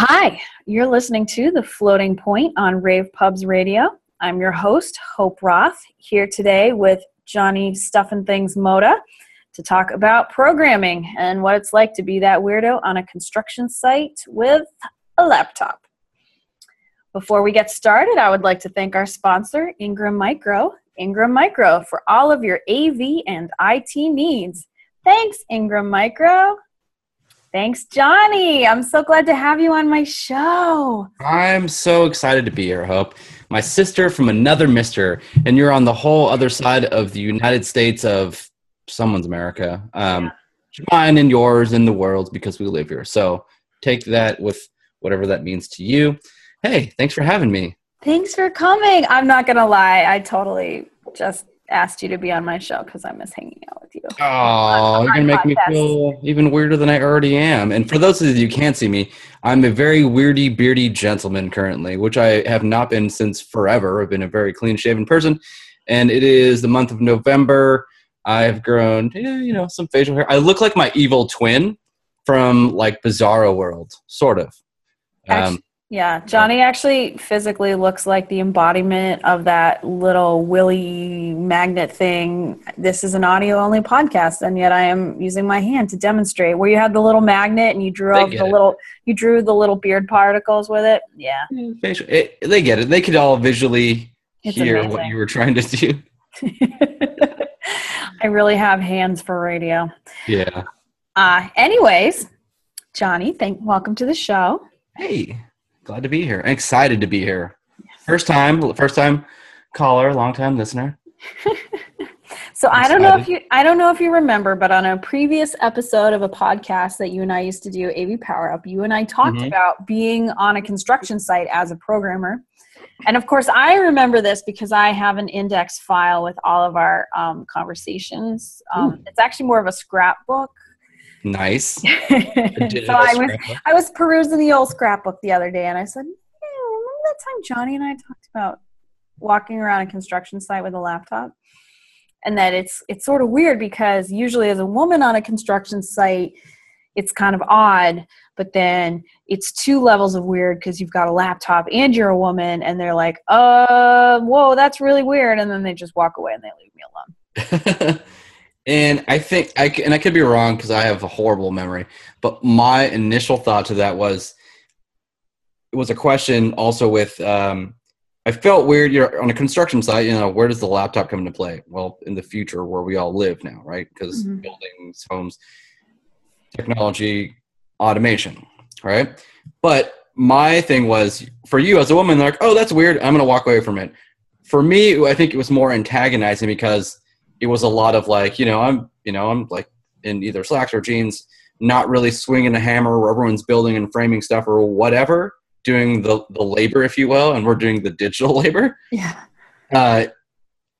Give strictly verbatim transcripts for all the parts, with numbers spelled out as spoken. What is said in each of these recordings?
Hi, you're listening to The Floating Point on Rave Pubs Radio. I'm your host, Hope Roth, here today with Johnny Stuffin' Things Mota to talk about programming and what it's like to be that weirdo on a construction site with a laptop. Before we get started, I would like to thank our sponsor, Ingram Micro. Ingram Micro for all of your A V and I T needs. Thanks, Ingram Micro. Thanks, Johnny. I'm so glad to have you on my show. I'm so excited to be here, Hope. My sister from another mister, and you're on the whole other side of the United States of someone's America. Um, yeah. Mine and yours and the world's, because we live here. So take that with whatever that means to you. Hey, thanks for having me. Thanks for coming. I'm not going to lie. I totally just asked you to be on my show because I miss hanging out with you. Oh, you're going to make me feel even weirder than I already am. And for those of you who can't see me, I'm a very weirdy, beardy gentleman currently, which I have not been since forever. I've been a very clean-shaven person, and it is the month of November. I've grown, you know, some facial hair. I look like my evil twin from, like, Bizarro World, sort of. Actually, um, yeah, Johnny actually physically looks like the embodiment of that little Willy magnet thing. This is an audio-only podcast, and yet I am using my hand to demonstrate. Where you had the little magnet and you drew up the it. little, you drew the little beard particles with it. Yeah, it, they get it. They could all visually it's hear amazing. What you were trying to do. I really have hands for radio. Yeah. Uh, anyways, Johnny, thank welcome to the show. Hey. Glad to be here. Excited to be here. First time, first time caller, long time listener. So I don't know if you, I don't know if you remember, but on a previous episode of a podcast that you and I used to do, A V Power Up, you and I talked mm-hmm. about being on a construction site as a programmer. And of course, I remember this because I have an index file with all of our um, conversations. Um, it's actually more of a scrapbook. Nice. so I was I was perusing the old scrapbook the other day, and I said, "Hey, remember that time Johnny and I talked about walking around a construction site with a laptop?" And that it's it's sort of weird because usually as a woman on a construction site, it's kind of odd, but then it's two levels of weird because you've got a laptop and you're a woman, and they're like, "Uh, whoa, that's really weird," and then they just walk away and they leave me alone. And I think, I, and I could be wrong because I have a horrible memory, but my initial thought to that was, it was a question also with, um, I felt weird, you're on a construction site, you know, where does the laptop come into play? Well, in the future where we all live now, right? Because mm-hmm. buildings, homes, technology, automation, right? But my thing was, for you as a woman, like, oh, that's weird, I'm going to walk away from it. For me, I think it was more antagonizing because it was a lot of like, you know, I'm, you know, I'm like in either slacks or jeans, not really swinging a hammer where everyone's building and framing stuff or whatever, doing the, the labor, if you will. And we're doing the digital labor. Yeah. Uh,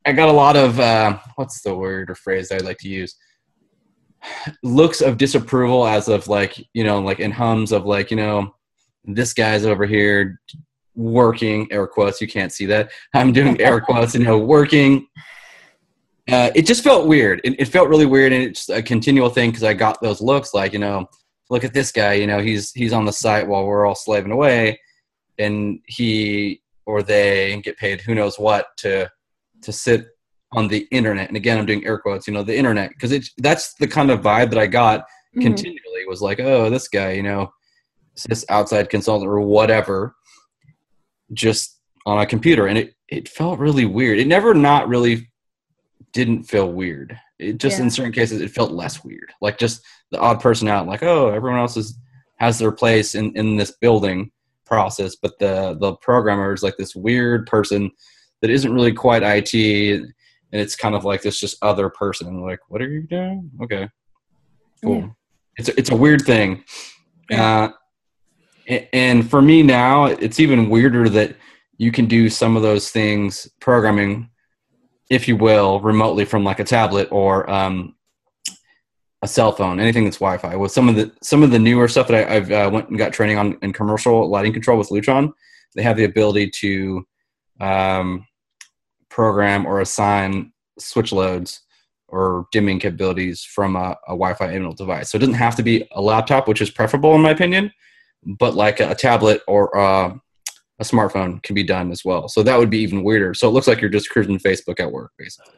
I got a lot of, uh, what's the word or phrase I'd like to use? Looks of disapproval as of like, you know, like in hums of like, you know, this guy's over here working, air quotes. You can't see that. I'm doing air quotes, you know, working. Uh, it just felt weird. It, it felt really weird, and it's a continual thing because I got those looks like, you know, look at this guy. You know, he's he's on the site while we're all slaving away, and he or they get paid who knows what to to sit on the internet. And again, I'm doing air quotes, you know, the internet, because it that's the kind of vibe that I got mm-hmm. continually was like, oh, this guy, you know, this outside consultant or whatever, just on a computer, and it it felt really weird. It never not really. Didn't feel weird. It just yeah. in certain cases it felt less weird. Like just the odd person out, like, oh, everyone else is has their place in, in this building process, but the the programmer is like this weird person that isn't really quite I T, and it's kind of like this just other person. Like, what are you doing? Okay. Cool. Yeah. It's a, it's a weird thing. Uh and for me now, it's even weirder that you can do some of those things programming, if you will, remotely from like a tablet or um, a cell phone, anything that's Wi-Fi. With some of the some of the newer stuff that I, I've uh, went and got training on in commercial lighting control with Lutron, they have the ability to um, program or assign switch loads or dimming capabilities from a, a Wi-Fi enabled device. So it doesn't have to be a laptop, which is preferable in my opinion. but like a tablet or uh, a smartphone can be done as well. So that would be even weirder. So it looks like you're just cruising Facebook at work, basically.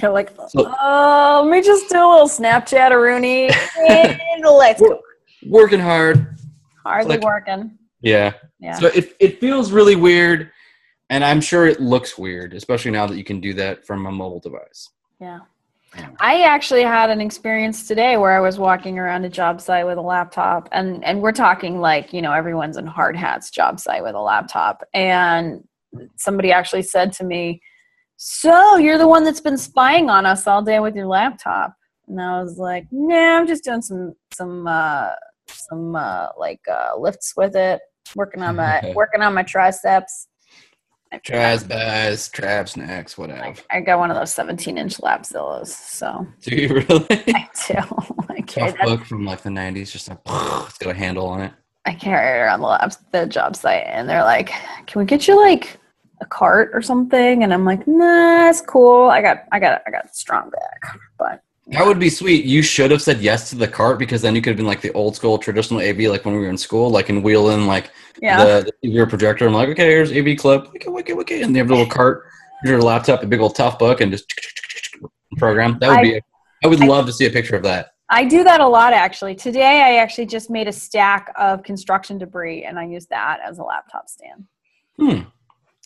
You're like, so, oh, let me just do a little Snapchat-a-rooney, and let's go. Working hard. Hardly like, working. Yeah. Yeah. So it it feels really weird, and I'm sure it looks weird, especially now that you can do that from a mobile device. Yeah. I actually had an experience today where I was walking around a job site with a laptop, and, and we're talking like, you know, everyone's in hard hats job site with a laptop. And somebody actually said to me, so you're the one that's been spying on us all day with your laptop. And I was like, nah, I'm just doing some, some, uh, some, uh, like, uh, lifts with it, working on my, working on my triceps. Tries, buys, trap snacks, whatever. I, I got one of those seventeen-inch Lapzillas, so. Do you really? I do. I Tough book from, like, the nineties, just like, it's got a handle on it. I carry it around the, lab, the job site, and they're like, can we get you, like, a cart or something? And I'm like, nah, it's cool. I got I got, I got, got a strong back, but. That would be sweet. You should have said yes to the cart, because then you could have been like the old school traditional A V, like when we were in school, like and wheel in like yeah. the, the T V or projector. I'm like, okay, here's A V clip. Wicked, wicked, wicked. And they have a little cart, your laptop, a big old tough book, and just program. That would I, be. I would I, love to see a picture of that. I do that a lot actually. Today, I actually just made a stack of construction debris, and I used that as a laptop stand. Hmm.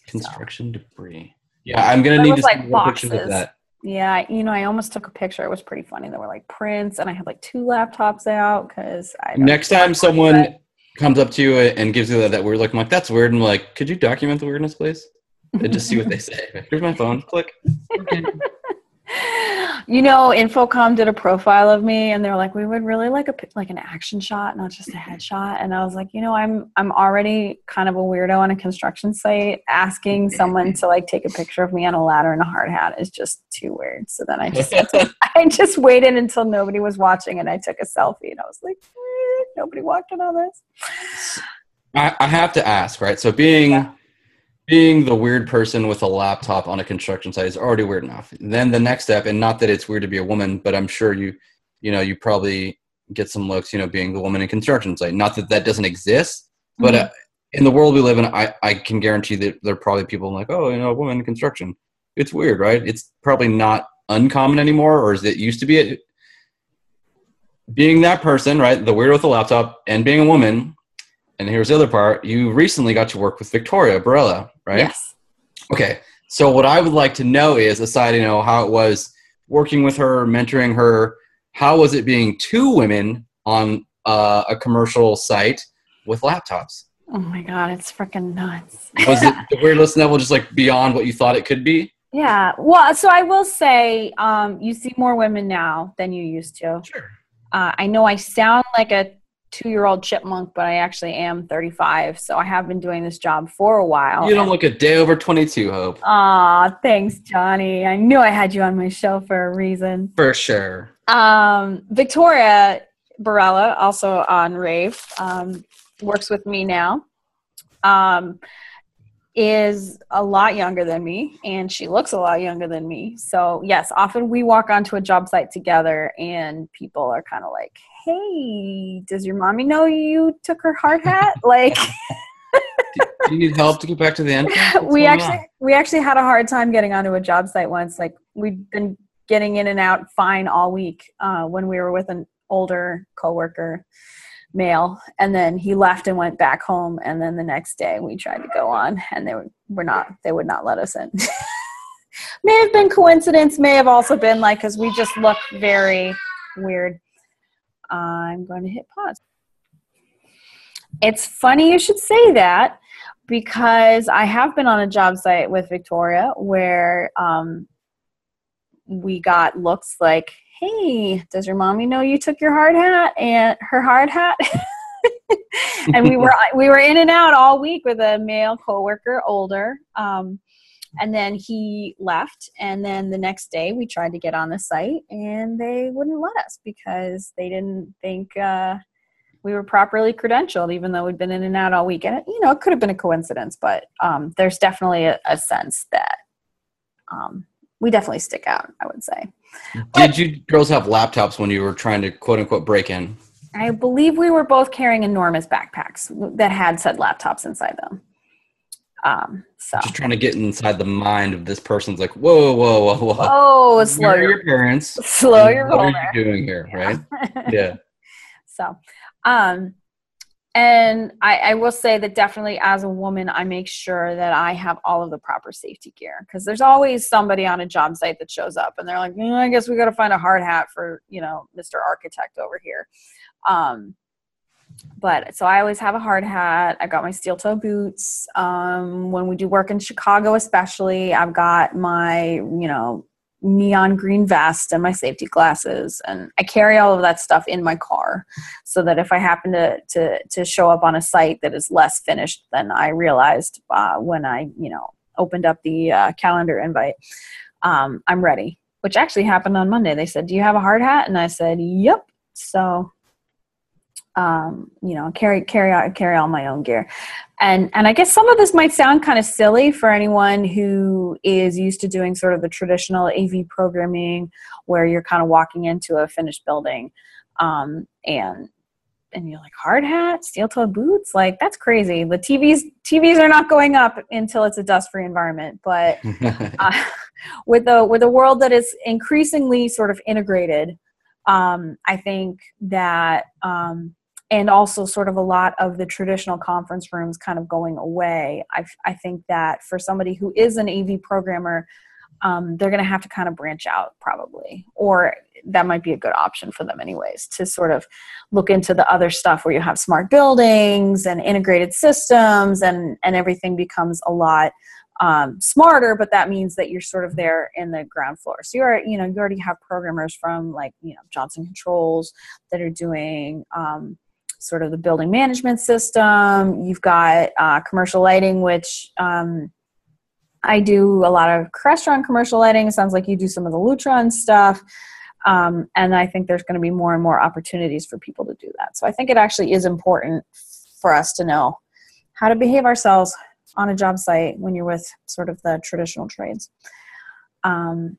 Construction so. debris. Yeah, I'm gonna but need to like see more pictures of that. Yeah, you know, I almost took a picture. It was pretty funny. There were like prints, and I had like two laptops out because I. Don't Next time someone it. comes up to you and gives you that, that weird look, I'm like, that's weird. And like, could you document the weirdness, please? And just see what they say. Here's my phone. Click. Okay. You know, Infocom did a profile of me, and they're like, we would really like a like an action shot, not just a headshot. And I was like, you know, I'm I'm already kind of a weirdo on a construction site. Asking someone to like take a picture of me on a ladder and a hard hat is just too weird. So then I just to, I just waited until nobody was watching, and I took a selfie, and I was like, eh, nobody watched on all this. I, I have to ask, right? So being. Yeah. Being the weird person with a laptop on a construction site is already weird enough. Then the next step, and not that it's weird to be a woman, but I'm sure you, you know, you probably get some looks, you know, being the woman in construction site. Not that that doesn't exist, but mm-hmm. uh, in the world we live in, I, I can guarantee that there are probably people like, oh, you know, a woman in construction. It's weird, right? It's probably not uncommon anymore, or is it used to be it? Being that person, right, the weirdo with the laptop and being a woman. And here's the other part. You recently got to work with Victoria Barella, right? Yes. Okay. So what I would like to know is, aside, you know, how it was working with her, mentoring her, how was it being two women on uh, a commercial site with laptops? Oh, my God. It's freaking nuts. Was it the weirdest level just, like, beyond what you thought it could be? Yeah. Well, so I will say um, you see more women now than you used to. Sure. Uh, I know I sound like a two-year-old chipmunk, but I actually am thirty-five, so I have been doing this job for a while. You don't look a day over twenty-two, Hope. Aw, thanks, Johnny. I knew I had you on my show for a reason. For sure. Um, Victoria Barella, also on Rave, um, works with me now, um, is a lot younger than me, and she looks a lot younger than me. So, yes, often we walk onto a job site together, and people are kind of like, hey, does your mommy know you took her hard hat? Like, do you need help to get back to the entrance? What's we actually on? we actually had a hard time getting onto a job site once. Like, we've been getting in and out fine all week uh, when we were with an older coworker, male, and then he left and went back home. And then the next day we tried to go on, and they were, were not. They would not let us in. May have been coincidence. May have also been like because we just look very weird. I'm going to hit pause. It's funny you should say that because I have been on a job site with Victoria where um, we got looks like, hey, does your mommy know you took your hard hat and her hard hat? And we were we were in and out all week with a male coworker, older. Um, and then he left, and then the next day we tried to get on the site, and they wouldn't let us because they didn't think uh, we were properly credentialed, even though we'd been in and out all week. And, it, you know, it could have been a coincidence, but um, there's definitely a, a sense that um, we definitely stick out, I would say. Did but, you girls have laptops when you were trying to, quote-unquote, break in? I believe we were both carrying enormous backpacks that had said laptops inside them. Um, so just trying to get inside the mind of this person's like, whoa, whoa, whoa, whoa. Oh, slow your, your parents. Slow your roller. What are you doing here? Yeah. Right. Yeah. So, um, and I, I will say that definitely as a woman, I make sure that I have all of the proper safety gear, because there's always somebody on a job site that shows up and they're like, mm, I guess we got to find a hard hat for, you know, Mister Architect over here. Um, But so I always have a hard hat. I've got my steel toe boots. Um, when we do work in Chicago, especially, I've got my, you know, neon green vest and my safety glasses. And I carry all of that stuff in my car so that if I happen to, to, to show up on a site that is less finished than I realized uh, when I, you know, opened up the uh, calendar invite, um, I'm ready, which actually happened on Monday. They said, do you have a hard hat? And I said, yep. So um, you know, carry, carry out, carry all my own gear. And, and I guess some of this might sound kind of silly for anyone who is used to doing sort of the traditional A V programming where you're kind of walking into a finished building. Um, and, and you're like, hard hat, steel toe boots. Like, that's crazy. The T Vs, T Vs are not going up until it's a dust free environment. But, uh, with the, with a world that is increasingly sort of integrated, um, I think that, um, and also sort of a lot of the traditional conference rooms kind of going away. I, I think that for somebody who is an A V programmer, um, they're going to have to kind of branch out probably, or that might be a good option for them anyways, to sort of look into the other stuff where you have smart buildings and integrated systems, and, and everything becomes a lot um, smarter, but that means that you're sort of there in the ground floor. So you're, you know, you already have programmers from like, you know, Johnson Controls that are doing, um, sort of the building management system. You've got uh, commercial lighting, which um, I do a lot of Crestron commercial lighting. It sounds like you do some of the Lutron stuff. Um, and I think there's going to be more and more opportunities for people to do that. So I think it actually is important for us to know how to behave ourselves on a job site when you're with sort of the traditional trades. Um,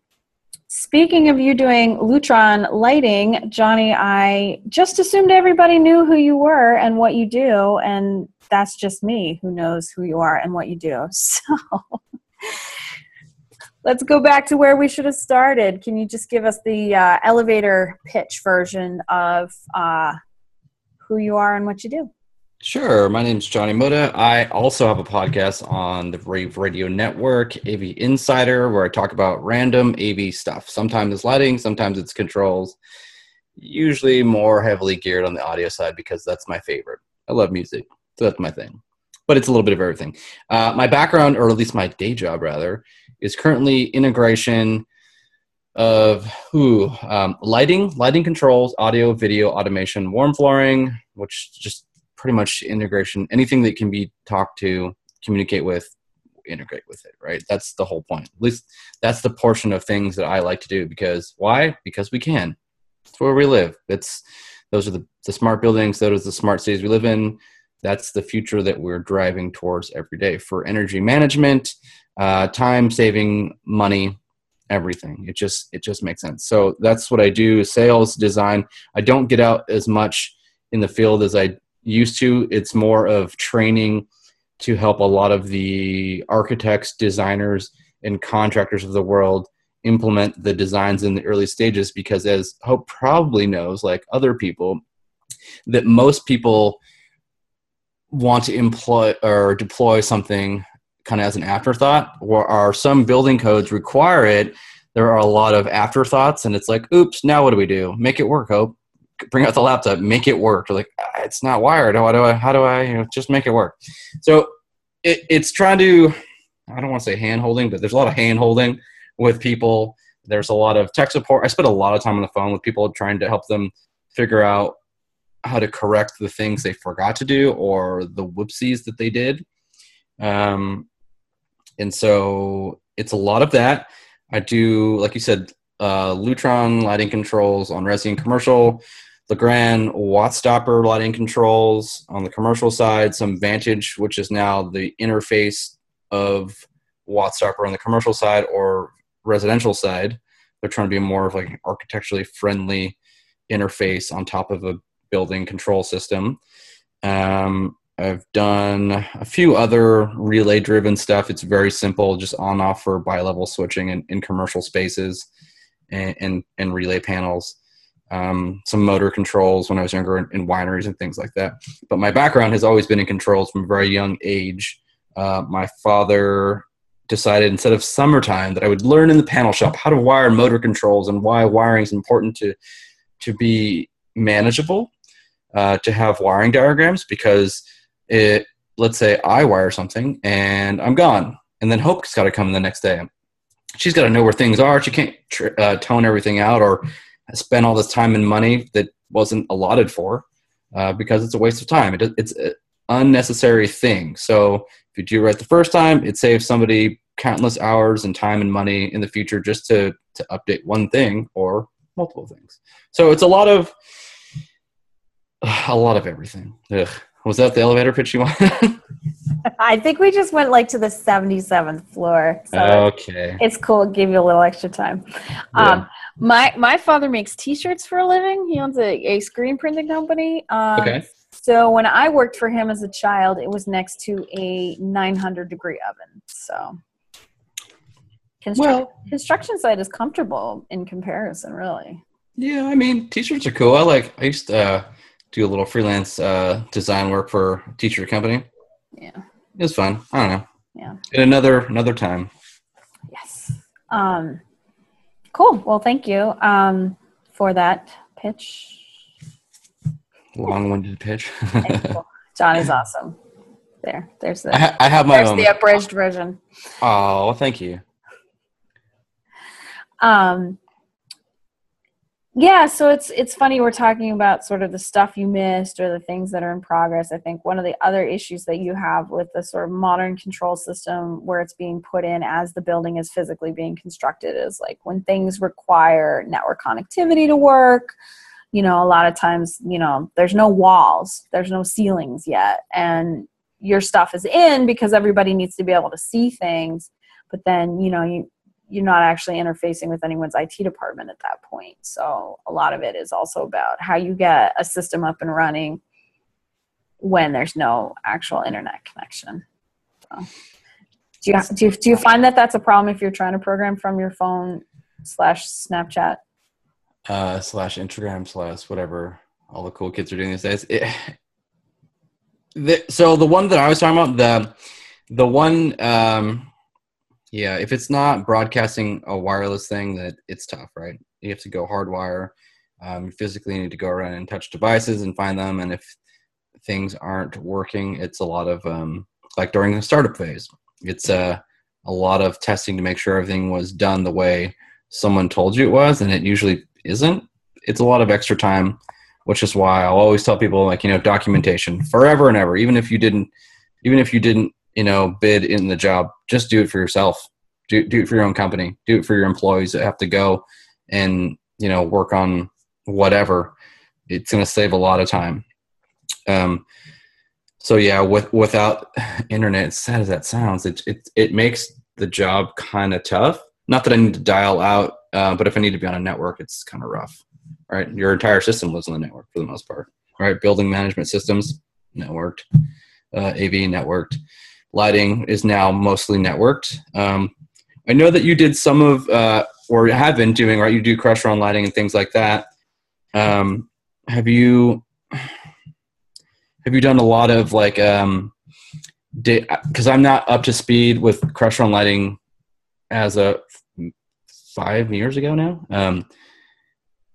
Speaking of you doing Lutron lighting, Johnny, I just assumed everybody knew who you were and what you do, and that's just me who knows who you are and what you do. So let's go back to where we should have started. Can you just give us the uh, elevator pitch version of uh, who you are and what you do? Sure. My name's Johnny Mota. I also have a podcast on the Rave Radio Network, A V Insider, where I talk about random A V stuff. Sometimes it's lighting, sometimes it's controls, usually more heavily geared on the audio side because that's my favorite. I love music, so that's my thing. But it's a little bit of everything. Uh, my background, or at least my day job rather, is currently integration of who um, lighting, lighting controls, audio, video, automation, warm flooring, which just pretty much integration, anything that can be talked to, communicate with, integrate with it, right? That's the whole point. At least that's the portion of things that I like to do, because why? Because we can. It's where we live. That's, those are the, the smart buildings. Those are the smart cities we live in. That's the future that we're driving towards every day for energy management, uh, time saving, money, everything. It just, it just makes sense. So that's what I do, sales, design. I don't get out as much in the field as I used to. It's more of training to help a lot of the architects, designers, and contractors of the world implement the designs in the early stages, because as Hope probably knows, like other people, that most people want to employ or deploy something kind of as an afterthought, or are some building codes require it. There are a lot of afterthoughts, and it's like, oops, now what do we do? Make it work, Hope. Bring out the laptop, make it work. We're like, ah, it's not wired. How do I, how do I, you know, just make it work. So it, it's trying to, I don't want to say hand holding, but there's a lot of hand holding with people. There's a lot of tech support. I spend a lot of time on the phone with people trying to help them figure out how to correct the things they forgot to do or the whoopsies that they did. Um, and so it's a lot of that. I do, like you said, uh, Lutron lighting controls on resi and commercial. Legrand Wattstopper lighting controls on the commercial side, some Vantage, which is now the interface of Wattstopper on the commercial side or residential side. They're trying to be more of like an architecturally friendly interface on top of a building control system. Um, I've done a few other relay-driven stuff. It's very simple, just on-off for bi-level switching in, in commercial spaces and, and, and relay panels. Um, some motor controls when I was younger in, in wineries and things like that. But my background has always been in controls from a very young age. Uh, my father decided instead of summertime that I would learn in the panel shop how to wire motor controls and why wiring is important to, to be manageable, uh, to have wiring diagrams, because it, let's say I wire something and I'm gone. And then Hope's got to come the next day. She's got to know where things are. She can't tr- uh, tone everything out or spend all this time and money that wasn't allotted for, uh, because it's a waste of time. It, it's an unnecessary thing. So if you do right the first time, it saves somebody countless hours and time and money in the future just to, to update one thing or multiple things. So it's a lot of, a lot of everything. Ugh. Was that the elevator pitch you wanted? I think we just went like to the seventy-seventh floor. So okay. It's cool. It gave you a little extra time. Um, yeah. My my father makes T-shirts for a living. He owns a, a screen printing company. Um, okay. So when I worked for him as a child, it was next to a nine hundred degree oven. So constru- well, construction site is comfortable in comparison, really. Yeah, I mean, T-shirts are cool. I like. I used to uh, do a little freelance uh, design work for a T-shirt company. Yeah. It was fun. I don't know. Yeah. And another another time. Yes. Um. Cool. Well, thank you um, for that pitch. Long-winded pitch. Cool. John is awesome. There. There's the, I ha- I have my there's own. the abridged version. Oh, thank you. Um. Yeah, so it's it's funny we're talking about sort of the stuff you missed or the things that are in progress. I think one of the other issues that you have with the sort of modern control system where it's being put in as the building is physically being constructed is like when things require network connectivity to work, you know, a lot of times, you know, there's no walls, there's no ceilings yet, and your stuff is in because everybody needs to be able to see things, but then, you know, you you're not actually interfacing with anyone's I T department at that point. So a lot of it is also about how you get a system up and running when there's no actual internet connection. So do you, do you, do you find that that's a problem if you're trying to program from your phone slash Snapchat? Uh, slash Instagram slash whatever all the cool kids are doing these days. It, the, so the one that I was talking about, the, the one, um, yeah, if it's not broadcasting a wireless thing, that it's tough, right? You have to go hardwire. Um, you physically need to go around and touch devices and find them. And if things aren't working, it's a lot of, um, like during the startup phase, it's uh, a lot of testing to make sure everything was done the way someone told you it was, and it usually isn't. It's a lot of extra time, which is why I'll always tell people, like, you know, documentation forever and ever, even if you didn't, even if you didn't, you know, bid in the job, just do it for yourself. Do do it for your own company. Do it for your employees that have to go and, you know, work on whatever. It's going to save a lot of time. Um, so yeah, with, without internet, as sad as that sounds, it, it, it makes the job kind of tough. Not that I need to dial out, uh, but if I need to be on a network, it's kind of rough, right? Your entire system lives on the network for the most part, right? Building management systems, networked, uh, A V networked. Lighting is now mostly networked. Um, I know that you did some of, uh, or have been doing, right? You do Crestron lighting and things like that. Um, have you have you done a lot of like? Um, di- 'cause I'm not up to speed with Crestron lighting as a five years ago now. Um,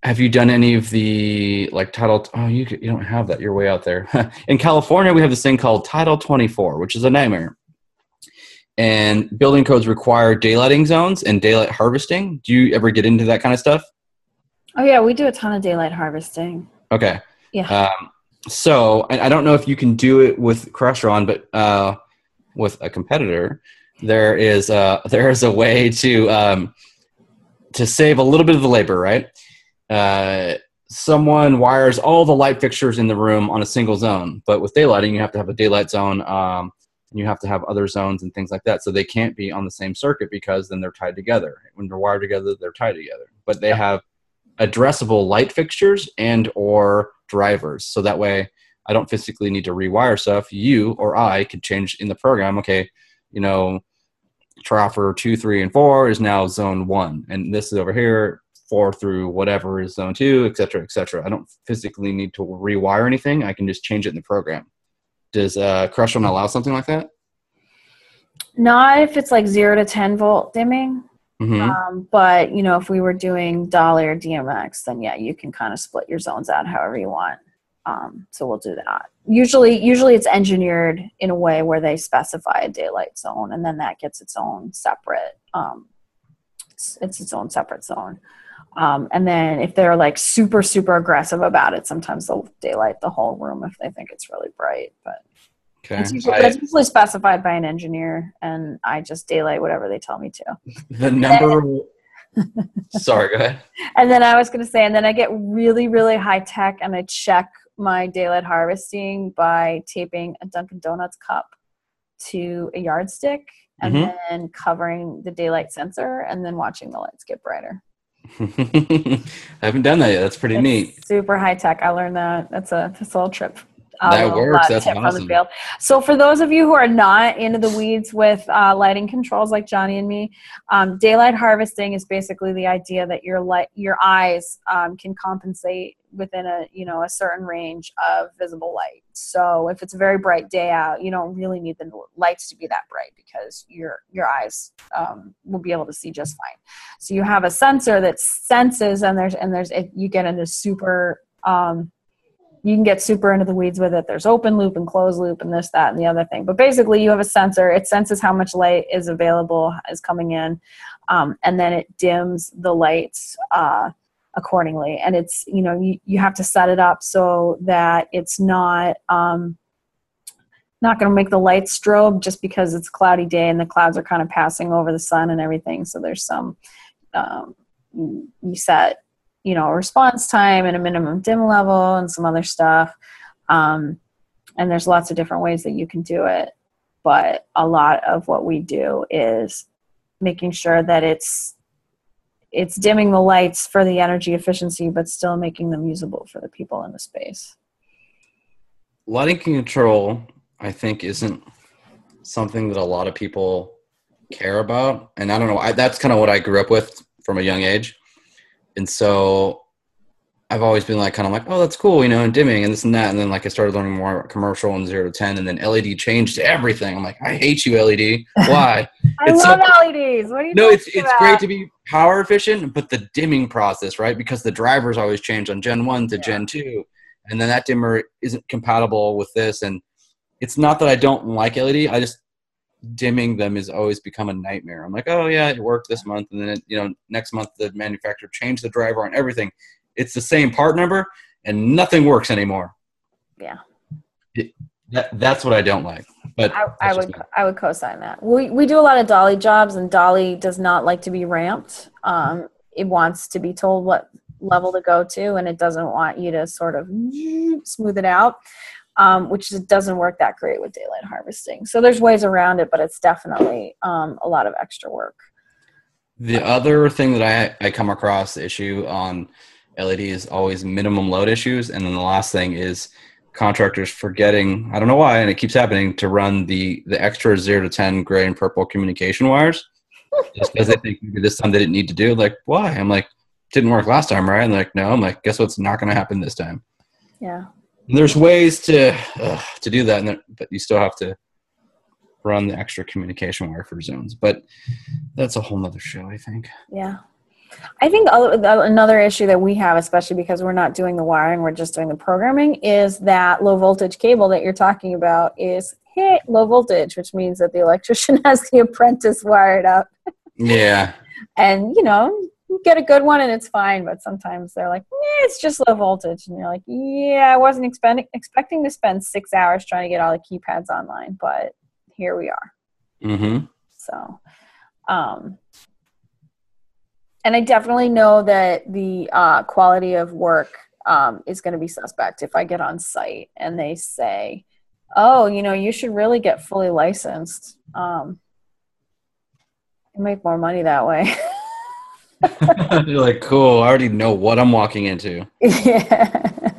have you done any of the like title? T- oh, you you don't have that. You're way out there. In California, we have this thing called Title twenty-four, which is a nightmare. And building codes require daylighting zones and daylight harvesting. Do you ever get into that kind of stuff? Oh yeah, we do a ton of daylight harvesting. Okay. Yeah. Um, so I, I don't know if you can do it with Crestron, but uh, with a competitor, there is a, there is a way to um, to save a little bit of the labor, right? Uh, someone wires all the light fixtures in the room on a single zone, but with daylighting, you have to have a daylight zone, um, and you have to have other zones and things like that. So they can't be on the same circuit because then they're tied together. When they're wired together, they're tied together, but they have addressable light fixtures and or drivers. So that way I don't physically need to rewire stuff. You or I could change in the program, okay, you know, troffer two, three, and four is now zone one. And this is over here, four through whatever is zone two, et cetera, et cetera. I don't physically need to rewire anything. I can just change it in the program. Does uh, Crestron allow something like that? Not if it's like zero to ten volt dimming. Mm-hmm. Um, but, you know, if we were doing DALI or D M X, then, yeah, you can kind of split your zones out however you want. Um, so we'll do that. Usually, usually it's engineered in a way where they specify a daylight zone, and then that gets its own separate, um, it's, it's its own separate zone. Um, and then if they're like super, super aggressive about it, sometimes they'll daylight the whole room if they think it's really bright, but okay. It's usually, I, it's usually specified by an engineer, and I just daylight whatever they tell me to. The number then, sorry, go ahead. And then I was going to say, and then I get really, really high tech, and I check my daylight harvesting by taping a Dunkin' Donuts cup to a yardstick and mm-hmm. then covering the daylight sensor and then watching the lights get brighter. I haven't done that yet. That's pretty it's neat. Super high tech. I learned that. That's a, that's a little trip. Um, that works. Uh, That's awesome. So for those of you who are not into the weeds with uh, lighting controls like Johnny and me, um, daylight harvesting is basically the idea that your light, your eyes um, can compensate within a, you know, a certain range of visible light. So if it's a very bright day out, you don't really need the lights to be that bright because your, your eyes um, will be able to see just fine. So you have a sensor that senses, and there's, and there's, it, you get into super, um, you can get super into the weeds with it. There's open loop and closed loop and this, that, and the other thing. But basically you have a sensor. It senses how much light is available, is coming in, um, and then it dims the lights uh, accordingly. And it's, you know, you, you have to set it up so that it's not um, not going to make the lights strobe just because it's a cloudy day and the clouds are kind of passing over the sun and everything. So there's some, um, you set, you know, response time and a minimum dim level and some other stuff. Um, and there's lots of different ways that you can do it. But a lot of what we do is making sure that it's, it's dimming the lights for the energy efficiency, but still making them usable for the people in the space. Lighting control, I think, isn't something that a lot of people care about. And I don't know, I, that's kind of what I grew up with from a young age. And so I've always been like, kind of like, oh, that's cool, you know, and dimming and this and that. And then like I started learning more about commercial and zero to ten, and then L E D changed everything. I'm like, I hate you, L E D. Why? I it's love so, L E Ds. What are you No, it's about? It's great to be power efficient, but the dimming process, right? Because the drivers always change on Gen one to yeah. Gen two. And then that dimmer isn't compatible with this. And it's not that I don't like L E D. I just, dimming them has always become a nightmare. I'm like, oh yeah, it worked this month, and then it, you know, next month the manufacturer changed the driver on everything. It's the same part number, and nothing works anymore. Yeah, it, that, that's what I don't like. But I, I would co- I would co-sign that. We we do a lot of DALI jobs, and DALI does not like to be ramped. Um, it wants to be told what level to go to, and it doesn't want you to sort of smooth it out. Um, which doesn't work that great with daylight harvesting. So there's ways around it, but it's definitely um, a lot of extra work. The other thing that I, I come across the issue on L E D is always minimum load issues. And then the last thing is contractors forgetting, I don't know why, and it keeps happening, to run the, the extra zero to ten gray and purple communication wires. Just because they think maybe this time they didn't need to do. Like, why? I'm like, didn't work last time, right? And they're like, no. I'm like, guess what's not going to happen this time? Yeah. And there's ways to uh, to do that, and there, but you still have to run the extra communication wire for zones. But that's a whole nother show, I think. Yeah. I think another issue that we have, especially because we're not doing the wiring, we're just doing the programming, is that low voltage cable that you're talking about is hit low voltage, which means that the electrician has the apprentice wired up. Yeah. And, you know, you get a good one and it's fine, but sometimes they're like, eh, it's just low voltage. And you're like, yeah, I wasn't expect- expecting to spend six hours trying to get all the keypads online, but here we are. Mm-hmm. So, um, and I definitely know that the uh, quality of work um, is going to be suspect if I get on site and they say, oh, you know, you should really get fully licensed. Um, you make more money that way. You're like, cool, I already know what I'm walking into. Yeah.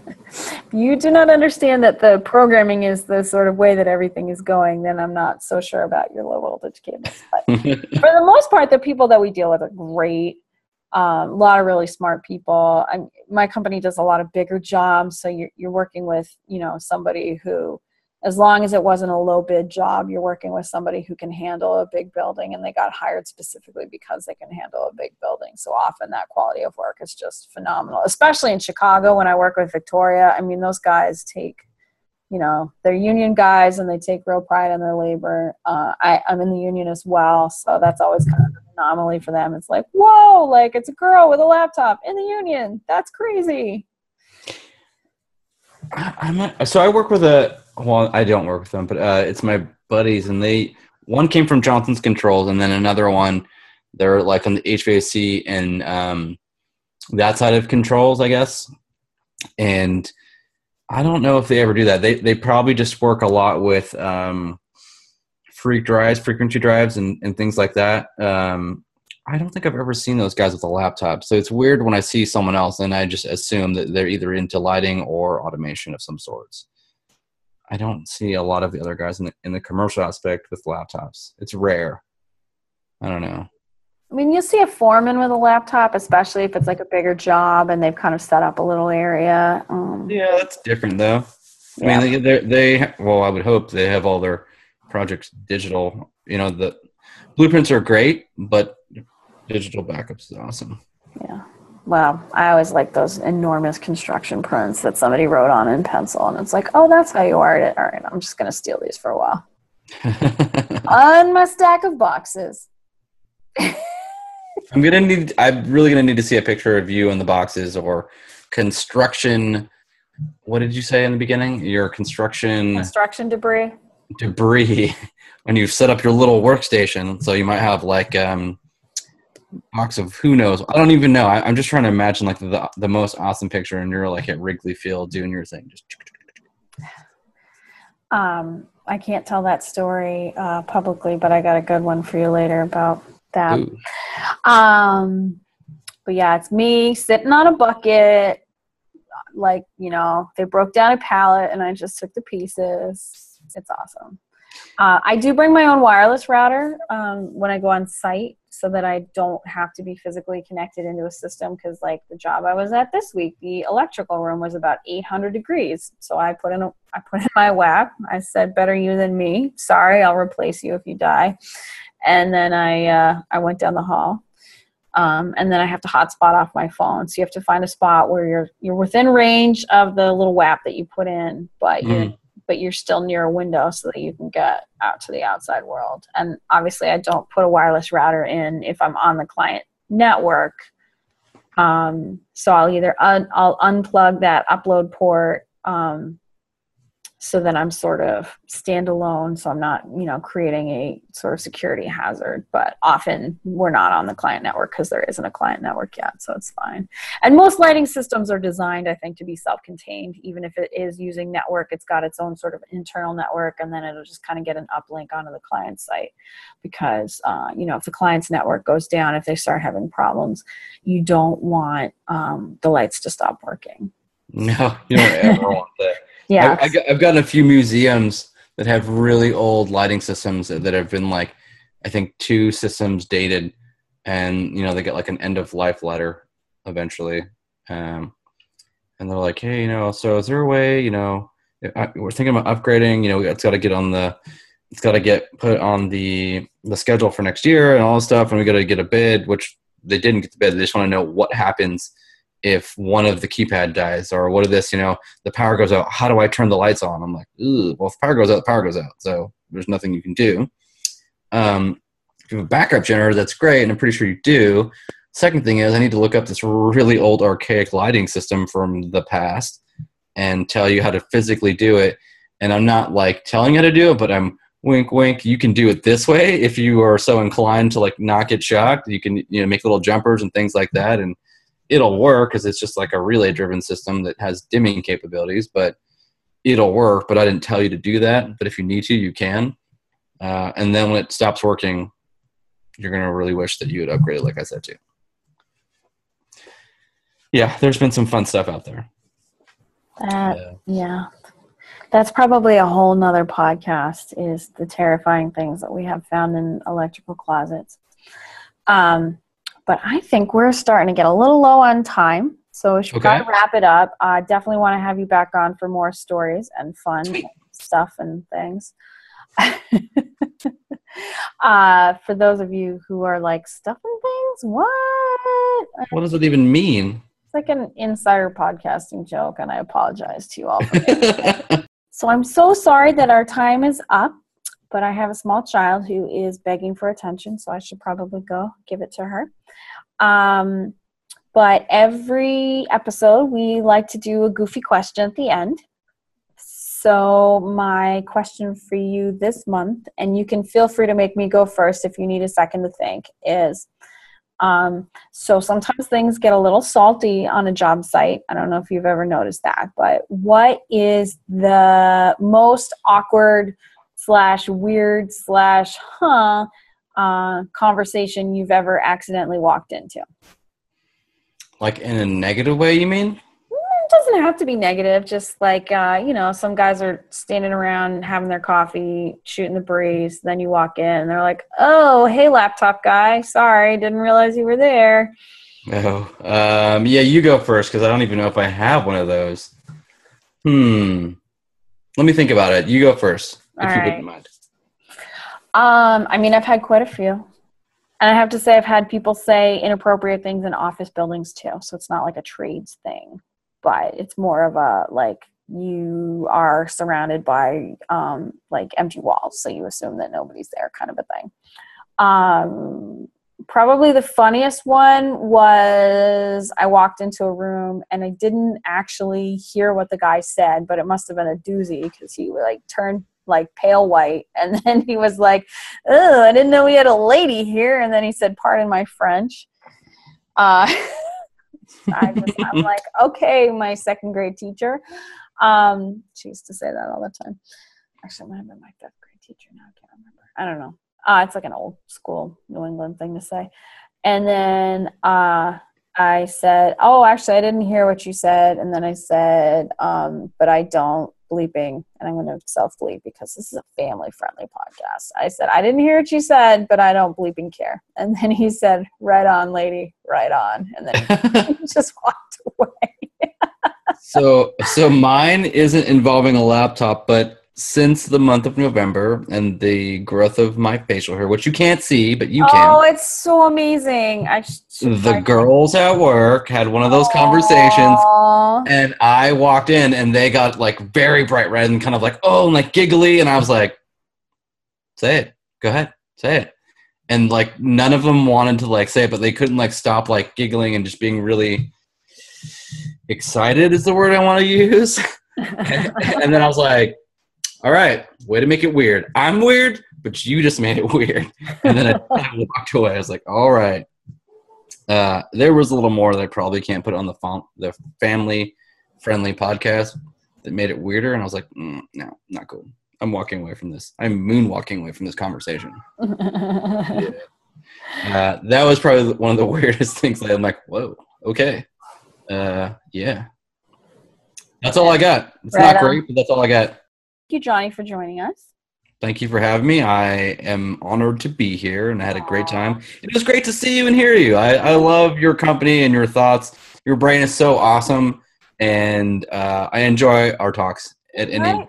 you do not understand that the programming is the sort of way that everything is going, then I'm not so sure about your low voltage cables. But for the most part, the people that we deal with are great. A um, lot of really smart people. I'm, my company does a lot of bigger jobs. So you're, you're working with, you know, somebody who, as long as it wasn't a low bid job, you're working with somebody who can handle a big building, and they got hired specifically because they can handle a big building. So often that quality of work is just phenomenal, especially in Chicago. When I work with Victoria, I mean, those guys take, you know, they're union guys and they take real pride in their labor. Uh, I, I'm in the union as well. So that's always kind of an anomaly for them. It's like, whoa, like it's a girl with a laptop in the union. That's crazy. I, I'm not, so I work with a, well, I don't work with them, but uh, it's my buddies, and they, one came from Johnson's Controls, and then another one, they're like on the H V A C and um, that side of controls, I guess. And I don't know if they ever do that. They they probably just work a lot with um, freak drives, frequency drives, and, and things like that. Um, I don't think I've ever seen those guys with a laptop. So it's weird when I see someone else, and I just assume that they're either into lighting or automation of some sorts. I don't see a lot of the other guys in the, in the commercial aspect with laptops. It's rare. I don't know. I mean, you'll see a foreman with a laptop, especially if it's like a bigger job and they've kind of set up a little area. Um, yeah, that's different though. Yeah. I mean, they, they, well, I would hope they have all their projects digital. You know, the blueprints are great, but digital backups is awesome. Yeah. Wow. I always like those enormous construction prints that somebody wrote on in pencil. And it's like, oh, that's how you wired it. All right, I'm just going to steal these for a while. On my stack of boxes. I'm gonna need. I'm really gonna need to see a picture of you in the boxes or construction. What did you say in the beginning? Your construction construction debris. Debris. When you've set up your little workstation, so you might have like um, box of who knows. I don't even know. I, I'm just trying to imagine like the the most awesome picture, and you're like at Wrigley Field doing your thing. Just. Um, I can't tell that story uh, publicly, but I got a good one for you later about. That. Um, but yeah, it's me sitting on a bucket, like, you know, they broke down a pallet and I just took the pieces. It's awesome. Uh, I do bring my own wireless router um, when I go on site so that I don't have to be physically connected into a system, because like the job I was at this week, the electrical room was about eight hundred degrees. So I put in a, I put in my W A P. I said, better you than me. Sorry, I'll replace you if you die. And then I uh, I went down the hall, um, and then I have to hotspot off my phone. So you have to find a spot where you're you're within range of the little W A P that you put in, but mm. you're, but you're still near a window so that you can get out to the outside world. And obviously, I don't put a wireless router in if I'm on the client network. Um, so I'll either un- I'll unplug that upload port. Um, So that I'm sort of standalone, so I'm not, you know, creating a sort of security hazard. But often we're not on the client network because there isn't a client network yet, so it's fine. And most lighting systems are designed, I think, to be self-contained. Even if it is using network, it's got its own sort of internal network, and then it'll just kind of get an uplink onto the client site. Because, uh, you know, if the client's network goes down, if they start having problems, you don't want um, the lights to stop working. No, you don't ever want that. Yeah, I, I've gotten a few museums that have really old lighting systems that have been like, I think two systems dated, and you know they get like an end of life letter eventually, um, and they're like, hey, you know, so is there a way, you know, I, we're thinking about upgrading, you know, it's got to get on the, it's got to get put on the the schedule for next year and all this stuff, and we got to get a bid, which they didn't get the bid. They just want to know what happens if one of the keypad dies, or what are this, you know, the power goes out, how do I turn the lights on? I'm like, ooh, well, if power goes out, the power goes out. So there's nothing you can do. Um, if you have a backup generator, that's great. And I'm pretty sure you do. Second thing is I need to look up this really old archaic lighting system from the past and tell you how to physically do it. And I'm not like telling you how to do it, but I'm wink, wink. You can do it this way. If you are so inclined to like not get shocked, you can, you know, make little jumpers and things like that. And it'll work because it's just like a relay-driven system that has dimming capabilities, but it'll work. But I didn't tell you to do that. But if you need to, you can. Uh, and then when it stops working, you're going to really wish that you had upgraded, like I said, too. Yeah, there's been some fun stuff out there. That, yeah. yeah. That's probably a whole nother podcast, is the terrifying things that we have found in electrical closets. Um, but I think we're starting to get a little low on time, so we should okay. probably wrap it up. I uh, definitely want to have you back on for more stories and fun Sweet. stuff and things. uh, for those of you who are like, stuff and things? What? What does it even mean? It's like an insider podcasting joke, and I apologize to you all for that. So I'm so sorry that our time is up, but I have a small child who is begging for attention, so I should probably go give it to her. Um, but every episode, we like to do a goofy question at the end. So my question for you this month, and you can feel free to make me go first if you need a second to think, is um, so sometimes things get a little salty on a job site. I don't know if you've ever noticed that, but what is the most awkward slash weird slash huh uh, conversation you've ever accidentally walked into? Like in a negative way, you mean? It doesn't have to be negative, just like, uh, you know, some guys are standing around having their coffee, shooting the breeze, then you walk in and they're like, oh, hey, laptop guy, sorry, didn't realize you were there. Oh, um, yeah, you go first, because I don't even know if I have one of those. Hmm. Let me think about it. You go first, if you wouldn't mind. Um, I mean, I've had quite a few. And I have to say, I've had people say inappropriate things in office buildings, too, so it's not like a trades thing. But it's more of a, like, you are surrounded by, um, like, empty walls, so you assume that nobody's there kind of a thing. Um, probably the funniest one was I walked into a room, and I didn't actually hear what the guy said, but it must have been a doozy, because he, like, turned, like, pale white, and then he was like, oh, I didn't know we had a lady here, and then he said, pardon my French. Uh I was, I'm like, okay, my second grade teacher. Um, she used to say that all the time. Actually, I might have been my fifth grade teacher now. I can't remember. I don't know. Uh, it's like an old school New England thing to say. And then uh, I said, oh, actually, I didn't hear what you said. And then I said, um, but I don't bleeping. And I'm going to self-bleep because this is a family-friendly podcast. I said, I didn't hear what you said, but I don't bleeping care. And then he said, right on, lady, right on. And then he just walked away. so so mine isn't involving a laptop, but since the month of November and the growth of my facial hair, which you can't see, but you can. Oh, it's so amazing. I sh- the I- girls at work had one of those Aww. conversations, and I walked in and they got like very bright red and kind of like, oh, and like giggly. And I was like, say it, go ahead, say it. And like, none of them wanted to like say it, but they couldn't like stop like giggling and just being really excited is the word I want to use. and, and then I was like, all right, way to make it weird. I'm weird, but you just made it weird. And then I walked away. I was like, all right. Uh, there was a little more that I probably can't put on the font, the family-friendly podcast that made it weirder. And I was like, mm, no, not cool. I'm walking away from this. I'm moonwalking away from this conversation. yeah. uh, that was probably one of the weirdest things. I'm like, whoa, okay. Uh, yeah. That's all I got. It's right not on. Great, but that's all I got. Thank you, Johnny, for joining us. Thank you for having me. I am honored to be here, and I had a great time. It was great to see you and hear you. I, I love your company and your thoughts. Your brain is so awesome, and uh, I enjoy our talks. At any right,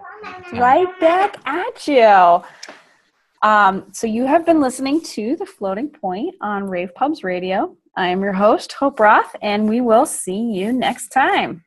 right back at you. Um, so you have been listening to The Floating Point on Rave Pubs Radio. I am your host, Hope Roth, and we will see you next time.